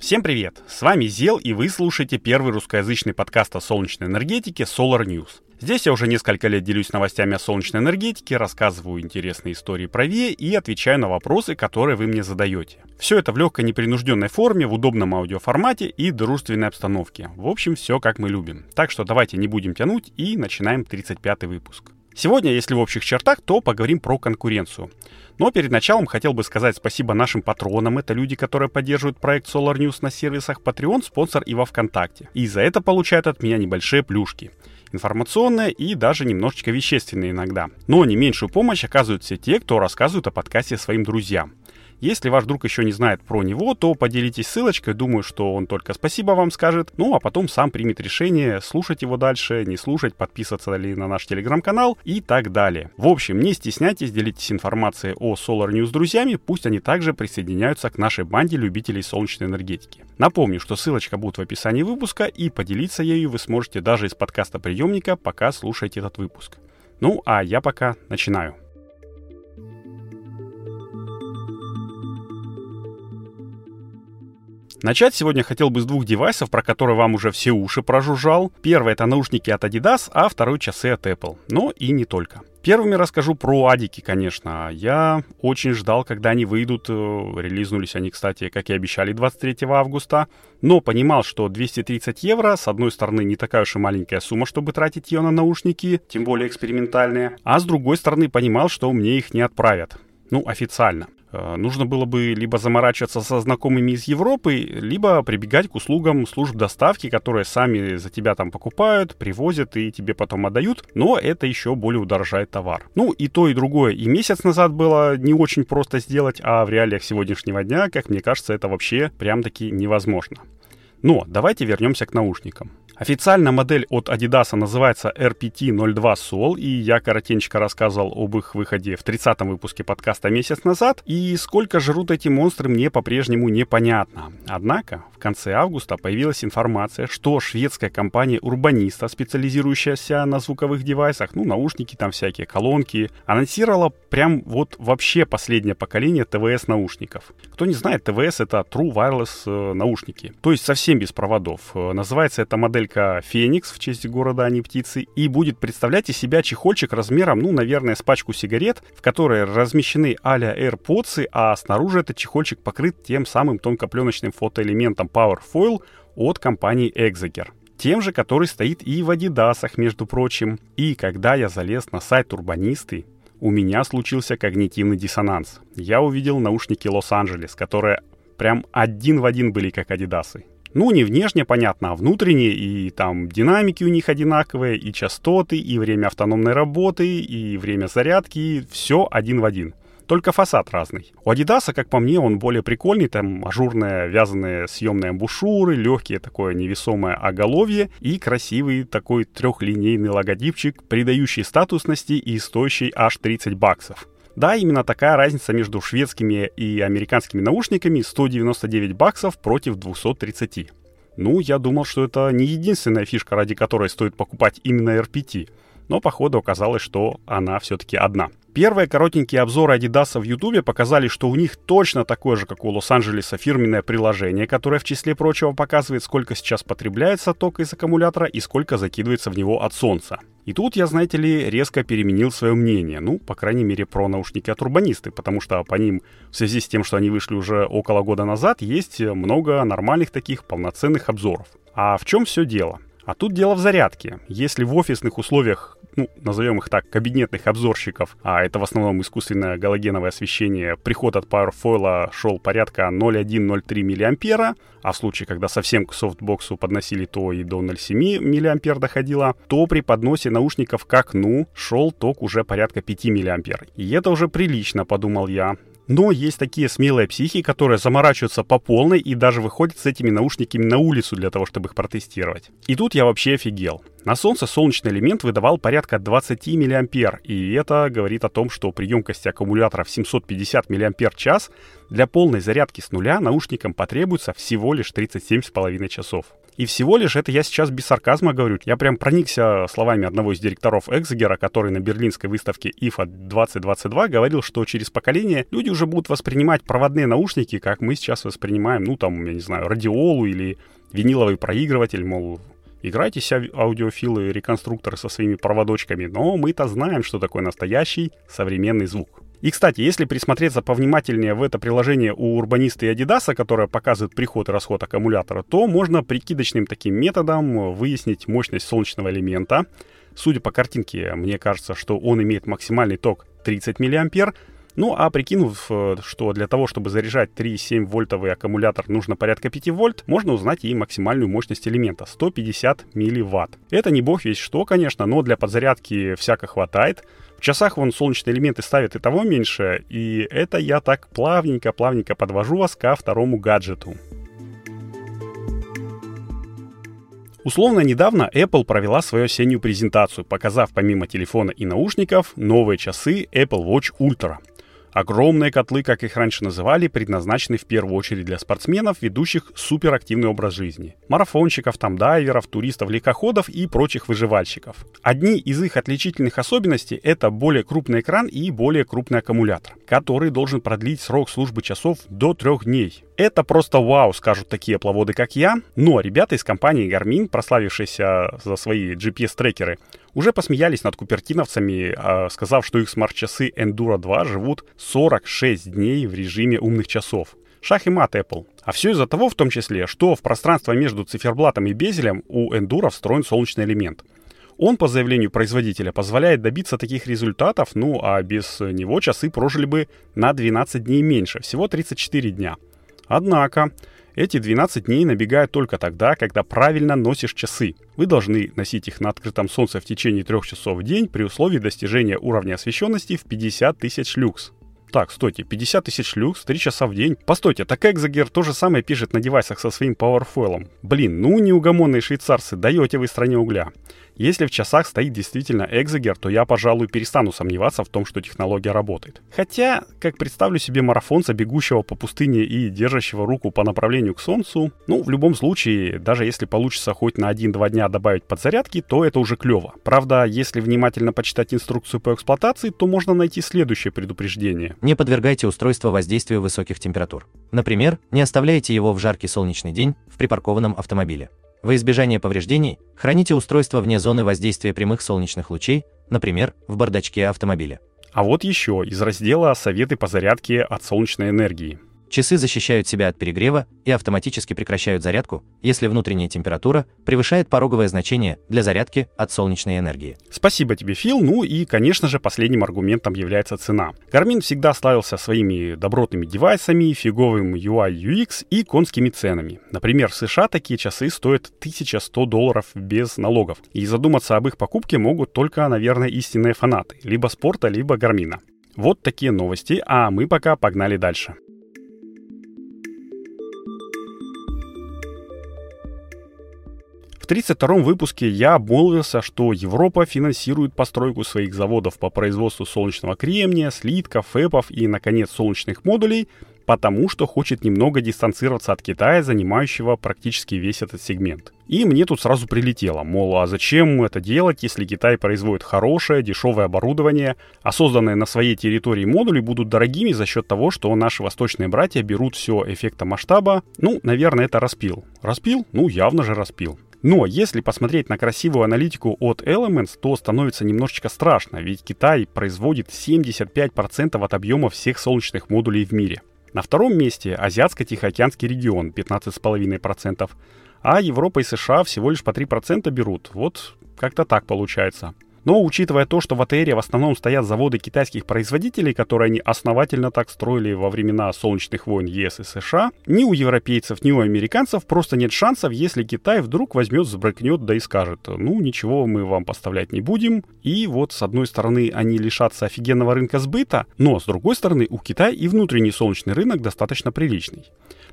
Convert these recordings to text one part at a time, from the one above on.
Всем привет! С вами Зел, и вы слушаете первый русскоязычный подкаст о солнечной энергетике Solar News. Здесь я уже несколько лет делюсь новостями о солнечной энергетике, рассказываю интересные истории про ВИЭ и отвечаю на вопросы, которые вы мне задаете. Все это в легкой непринужденной форме, в удобном аудиоформате и дружественной обстановке. В общем, все как мы любим. Так что давайте не будем тянуть и начинаем 35-й выпуск. Сегодня, если в общих чертах, то поговорим про конкуренцию. Но перед началом хотел бы сказать спасибо нашим патронам. Это люди, которые поддерживают проект Solar News на сервисах Patreon, спонсор и во ВКонтакте. И за это получают от меня небольшие плюшки. Информационные и даже немножечко вещественные иногда. Но не меньшую помощь оказывают все те, кто рассказывает о подкасте своим друзьям. Если ваш друг еще не знает про него, то поделитесь ссылочкой, думаю, что он только спасибо вам скажет, ну а потом сам примет решение, слушать его дальше, не слушать, подписаться ли на наш телеграм-канал и так далее. В общем, не стесняйтесь, делитесь информацией о Solar News с друзьями, пусть они также присоединяются к нашей банде любителей солнечной энергетики. Напомню, что ссылочка будет в описании выпуска, и поделиться ею вы сможете даже из подкаста приемника, пока слушаете этот выпуск. Ну а я пока начинаю. Начать сегодня хотел бы с двух девайсов, про которые вам уже все уши прожужжал. Первый — это наушники от Adidas, а второй — часы от Apple. Но и не только. Первыми расскажу про адики, конечно. Я очень ждал, когда они выйдут. Релизнулись они, кстати, как и обещали, 23 августа. Но понимал, что 230 евро, с одной стороны, не такая уж и маленькая сумма, чтобы тратить ее на наушники, тем более экспериментальные. А с другой стороны, понимал, что мне их не отправят. Ну, официально. Нужно было бы либо заморачиваться со знакомыми из Европы, либо прибегать к услугам служб доставки, которые сами за тебя там покупают, привозят и тебе потом отдают, но это еще более удорожает товар. Ну и то, и другое и месяц назад было не очень просто сделать, а в реалиях сегодняшнего дня, как мне кажется, это вообще прям-таки невозможно. Но давайте вернемся к наушникам. Официально модель от Adidas называется RPT-02 Sol, и я коротенько рассказывал об их выходе в 30-м выпуске подкаста месяц назад, и сколько жрут эти монстры, мне по-прежнему непонятно. Однако в конце августа появилась информация, что шведская компания Urbanista, специализирующаяся на звуковых девайсах, ну наушники там всякие, колонки, анонсировала прям вот вообще последнее поколение TWS наушников. Кто не знает, TWS — это True Wireless наушники, то есть совсем без проводов. Называется эта модель Феникс, в честь города, а не птицы, и будет представлять из себя чехольчик размером, ну, наверное, с пачку сигарет, в которой размещены а-ля Airpods, а снаружи этот чехольчик покрыт тем самым тонкопленочным фотоэлементом PowerFoil от компании Exeger. Тем же, который стоит и в Адидасах, между прочим. И когда я залез на сайт Урбанисты, у меня случился когнитивный диссонанс. Я увидел наушники Los Angeles, которые прям один в один были как Адидасы. Ну, не внешне, понятно, а внутренне, и там динамики у них одинаковые, и частоты, и время автономной работы, и время зарядки, все один в один. Только фасад разный. У Адидаса, как по мне, он более прикольный, там ажурные вязаные съемные амбушюры, легкие такое невесомое оголовье и красивый такой трехлинейный логотипчик, придающий статусности и стоящий аж $30. Да, именно такая разница между шведскими и американскими наушниками — $199 против 230. Ну, я думал, что это не единственная фишка, ради которой стоит покупать именно RPT, но походу оказалось, что она все-таки одна. Первые коротенькие обзоры Adidas в Ютубе показали, что у них точно такое же, как у Лос-Анджелеса, фирменное приложение, которое в числе прочего показывает, сколько сейчас потребляется тока из аккумулятора и сколько закидывается в него от солнца. И тут я, знаете ли, резко переменил свое мнение, ну, по крайней мере, про наушники от Урбанисты, потому что по ним, в связи с тем, что они вышли уже около года назад, есть много нормальных таких полноценных обзоров. А в чем все дело? А тут дело в зарядке. Если в офисных условиях, ну, назовем их так, кабинетных обзорщиков, а это в основном искусственное галогеновое освещение, приход от PowerFoil шел порядка 0,1-0,3 мА, а в случае, когда совсем к софтбоксу подносили, то и до 0,7 мА доходило, то при подносе наушников к окну шел ток уже порядка 5 мА. И это уже прилично, подумал я. Но есть такие смелые психи, которые заморачиваются по полной и даже выходят с этими наушниками на улицу для того, чтобы их протестировать. И тут я вообще офигел. На солнце солнечный элемент выдавал порядка 20 мА, и это говорит о том, что при емкости аккумулятора в 750 мАч для полной зарядки с нуля наушникам потребуется всего лишь 37,5 часов. И всего лишь это я сейчас без сарказма говорю. Я прям проникся словами одного из директоров Exeger, который на берлинской выставке IFA 2022 говорил, что через поколение люди уже будут воспринимать проводные наушники, как мы сейчас воспринимаем, ну там, я не знаю, радиолу или виниловый проигрыватель, мол... Играйте себя аудиофилы, реконструкторы со своими проводочками, но мы-то знаем, что такое настоящий современный звук. И, кстати, если присмотреться повнимательнее в это приложение у Urbanista и Adidas, которое показывает приход и расход аккумулятора, то можно прикидочным таким методом выяснить мощность солнечного элемента. Судя по картинке, мне кажется, что он имеет максимальный ток 30 мА. Ну, а прикинув, что для того, чтобы заряжать 3,7-вольтовый аккумулятор, нужно порядка 5 вольт, можно узнать и максимальную мощность элемента — 150 милливатт. Это не бог весь что, конечно, но для подзарядки всяко хватает. В часах вон солнечные элементы ставят и того меньше, и это я так плавненько-плавненько подвожу вас ко второму гаджету. Условно недавно Apple провела свою осеннюю презентацию, показав помимо телефона и наушников новые часы Apple Watch Ultra. Огромные котлы, как их раньше называли, предназначены в первую очередь для спортсменов, ведущих суперактивный образ жизни. Марафонщиков, там дайверов, туристов-легкоходов и прочих выживальщиков. Одни из их отличительных особенностей – это более крупный экран и более крупный аккумулятор, который должен продлить срок службы часов до 3 дней. Это просто вау, скажут такие пловоды, как я. Но ребята из компании Garmin, прославившиеся за свои GPS-трекеры, уже посмеялись над купертиновцами, сказав, что их смарт-часы Enduro 2 живут 46 дней в режиме умных часов. Шах и мат, Apple. А все из-за того, в том числе, что в пространство между циферблатом и безелем у Enduro встроен солнечный элемент. Он, по заявлению производителя, позволяет добиться таких результатов, ну а без него часы прожили бы на 12 дней меньше, всего 34 дня. Однако, эти 12 дней набегают только тогда, когда правильно носишь часы. Вы должны носить их на открытом солнце в течение 3 часов в день при условии достижения уровня освещенности в 50 тысяч люкс. Так, стойте, 50 тысяч люкс, 3 часа в день. Постойте, так Exeger то же самое пишет на девайсах со своим PowerFoil. Блин, ну неугомонные швейцарцы, даете вы стране угля. Если в часах стоит действительно Exeger, то я, пожалуй, перестану сомневаться в том, что технология работает. Хотя, как представлю себе марафонца, бегущего по пустыне и держащего руку по направлению к солнцу, ну, в любом случае, даже если получится хоть на 1-2 дня добавить подзарядки, то это уже клево. Правда, если внимательно почитать инструкцию по эксплуатации, то можно найти следующее предупреждение. Не подвергайте устройство воздействию высоких температур. Например, не оставляйте его в жаркий солнечный день в припаркованном автомобиле. Во избежание повреждений, храните устройство вне зоны воздействия прямых солнечных лучей, например, в бардачке автомобиля. А вот еще из раздела «Советы по зарядке от солнечной энергии». Часы защищают себя от перегрева и автоматически прекращают зарядку, если внутренняя температура превышает пороговое значение для зарядки от солнечной энергии. Спасибо тебе, Фил. Ну и, конечно же, последним аргументом является цена. Garmin всегда славился своими добротными девайсами, фиговым UI UX и конскими ценами. Например, в США такие часы стоят $1100 без налогов. И задуматься об их покупке могут только, наверное, истинные фанаты. Либо спорта, либо Garmin. Вот такие новости, а мы пока погнали дальше. В 32-м выпуске я обмолвился, что Европа финансирует постройку своих заводов по производству солнечного кремния, слитков, фэпов и, наконец, солнечных модулей, потому что хочет немного дистанцироваться от Китая, занимающего практически весь этот сегмент. И мне тут сразу прилетело, мол, а зачем это делать, если Китай производит хорошее, дешевое оборудование, а созданные на своей территории модули будут дорогими за счет того, что наши восточные братья берут все эффекта масштаба. Ну, наверное, это распил. Распил? Ну, явно же распил. Но если посмотреть на красивую аналитику от Elements, то становится немножечко страшно, ведь Китай производит 75% от объема всех солнечных модулей в мире. На втором месте Азиатско-Тихоокеанский регион 15,5%, а Европа и США всего лишь по 3% берут, вот как-то так получается. Но учитывая то, что в АТРе в основном стоят заводы китайских производителей, которые они основательно так строили во времена солнечных войн ЕС и США, ни у европейцев, ни у американцев просто нет шансов, если Китай вдруг возьмет, сбрыкнет, да и скажет: ну ничего, мы вам поставлять не будем. И вот с одной стороны они лишатся офигенного рынка сбыта, но с другой стороны у Китая и внутренний солнечный рынок достаточно приличный.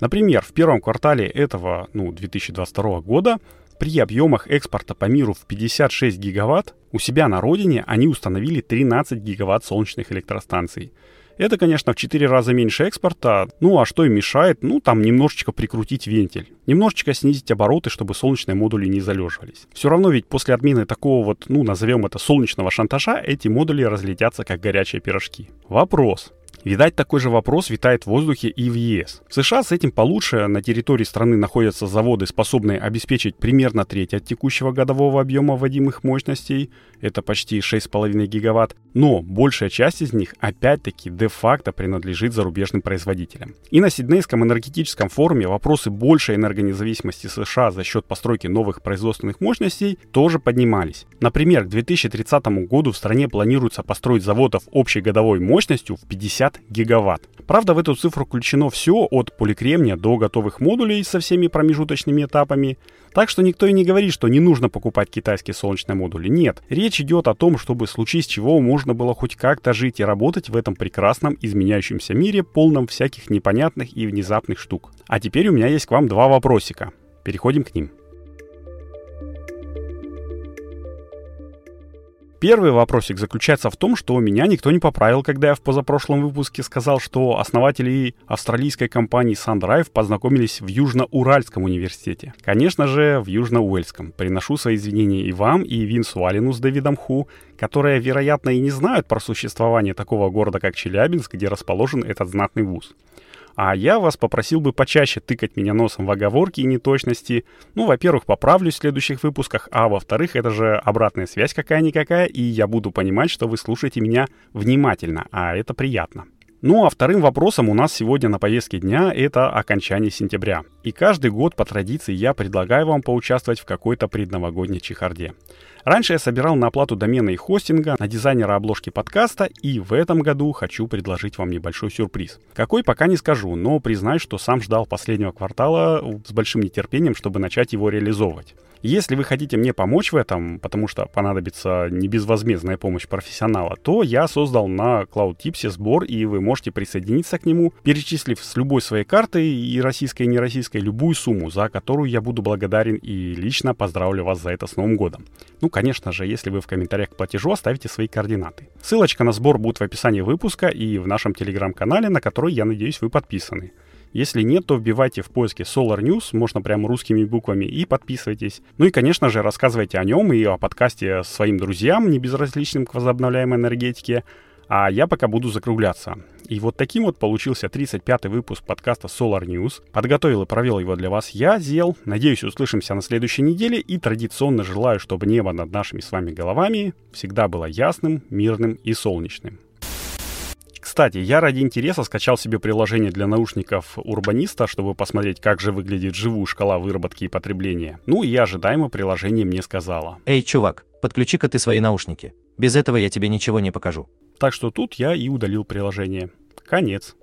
Например, в первом квартале этого, 2022 года, при объемах экспорта по миру в 56 гигаватт у себя на родине они установили 13 гигаватт солнечных электростанций. Это, конечно, в 4 раза меньше экспорта, ну а что им мешает? Ну, там немножечко прикрутить вентиль, немножечко снизить обороты, чтобы солнечные модули не залеживались. Все равно ведь после отмены такого вот, ну, назовем это солнечного шантажа, эти модули разлетятся как горячие пирожки. Вопрос. Видать, такой же вопрос витает в воздухе и в ЕС. В США с этим получше. На территории страны находятся заводы, способные обеспечить примерно треть от текущего годового объема вводимых мощностей. Это почти 6,5 гигаватт. Но большая часть из них, опять-таки, де-факто принадлежит зарубежным производителям. И на Сиднейском энергетическом форуме вопросы большей энергонезависимости США за счет постройки новых производственных мощностей тоже поднимались. Например, к 2030 году в стране планируется построить заводов общей годовой мощностью в 50 гигаватт. Правда, в эту цифру включено все от поликремния до готовых модулей со всеми промежуточными этапами. Так что никто и не говорит, что не нужно покупать китайские солнечные модули. Нет, речь идет о том, чтобы в случае с чего можно было хоть как-то жить и работать в этом прекрасном изменяющемся мире, полном всяких непонятных и внезапных штук. А теперь у меня есть к вам два вопросика. Переходим к ним. Первый вопросик заключается в том, что меня никто не поправил, когда я в позапрошлом выпуске сказал, что основатели австралийской компании SunDrive познакомились в Южно-Уральском университете. Конечно же, в Южно-Уэльском. Приношу свои извинения и вам, и Винсу Алину с Дэвидом Ху, которые, вероятно, и не знают про существование такого города, как Челябинск, где расположен этот знатный вуз. А я вас попросил бы почаще тыкать меня носом в оговорки и неточности. Ну, во-первых, поправлюсь в следующих выпусках, а во-вторых, это же обратная связь какая-никакая, и я буду понимать, что вы слушаете меня внимательно, а это приятно. Ну а вторым вопросом у нас сегодня на повестке дня — это окончание сентября. И каждый год по традиции я предлагаю вам поучаствовать в какой-то предновогодней чехарде. Раньше я собирал на оплату домена и хостинга, на дизайнера обложки подкаста, и в этом году хочу предложить вам небольшой сюрприз. Какой, пока не скажу, но признаюсь, что сам ждал последнего квартала с большим нетерпением, чтобы начать его реализовывать. Если вы хотите мне помочь в этом, потому что понадобится небезвозмездная помощь профессионала, то я создал на CloudTips сбор, и вы можете присоединиться к нему, перечислив с любой своей карты, и российской, и нероссийской, любую сумму, за которую я буду благодарен и лично поздравлю вас за это с Новым годом. Ну, конечно же, если вы в комментариях к платежу оставите свои координаты. Ссылочка на сбор будет в описании выпуска и в нашем телеграм-канале, на который, я надеюсь, вы подписаны. Если нет, то вбивайте в поиске Solar News, можно прям русскими буквами, и подписывайтесь. Ну и, конечно же, рассказывайте о нем и о подкасте своим друзьям, не безразличным к возобновляемой энергетике. А я пока буду закругляться. И вот таким вот получился 35-й выпуск подкаста Solar News. Подготовил и провел его для вас я, Зел. Надеюсь, услышимся на следующей неделе. И традиционно желаю, чтобы небо над нашими с вами головами всегда было ясным, мирным и солнечным. Кстати, я ради интереса скачал себе приложение для наушников Урбаниста, чтобы посмотреть, как же выглядит вживую шкала выработки и потребления. Ну и ожидаемо приложение мне сказало: «Эй, чувак, подключи-ка ты свои наушники. Без этого я тебе ничего не покажу». Так что тут я и удалил приложение. Конец.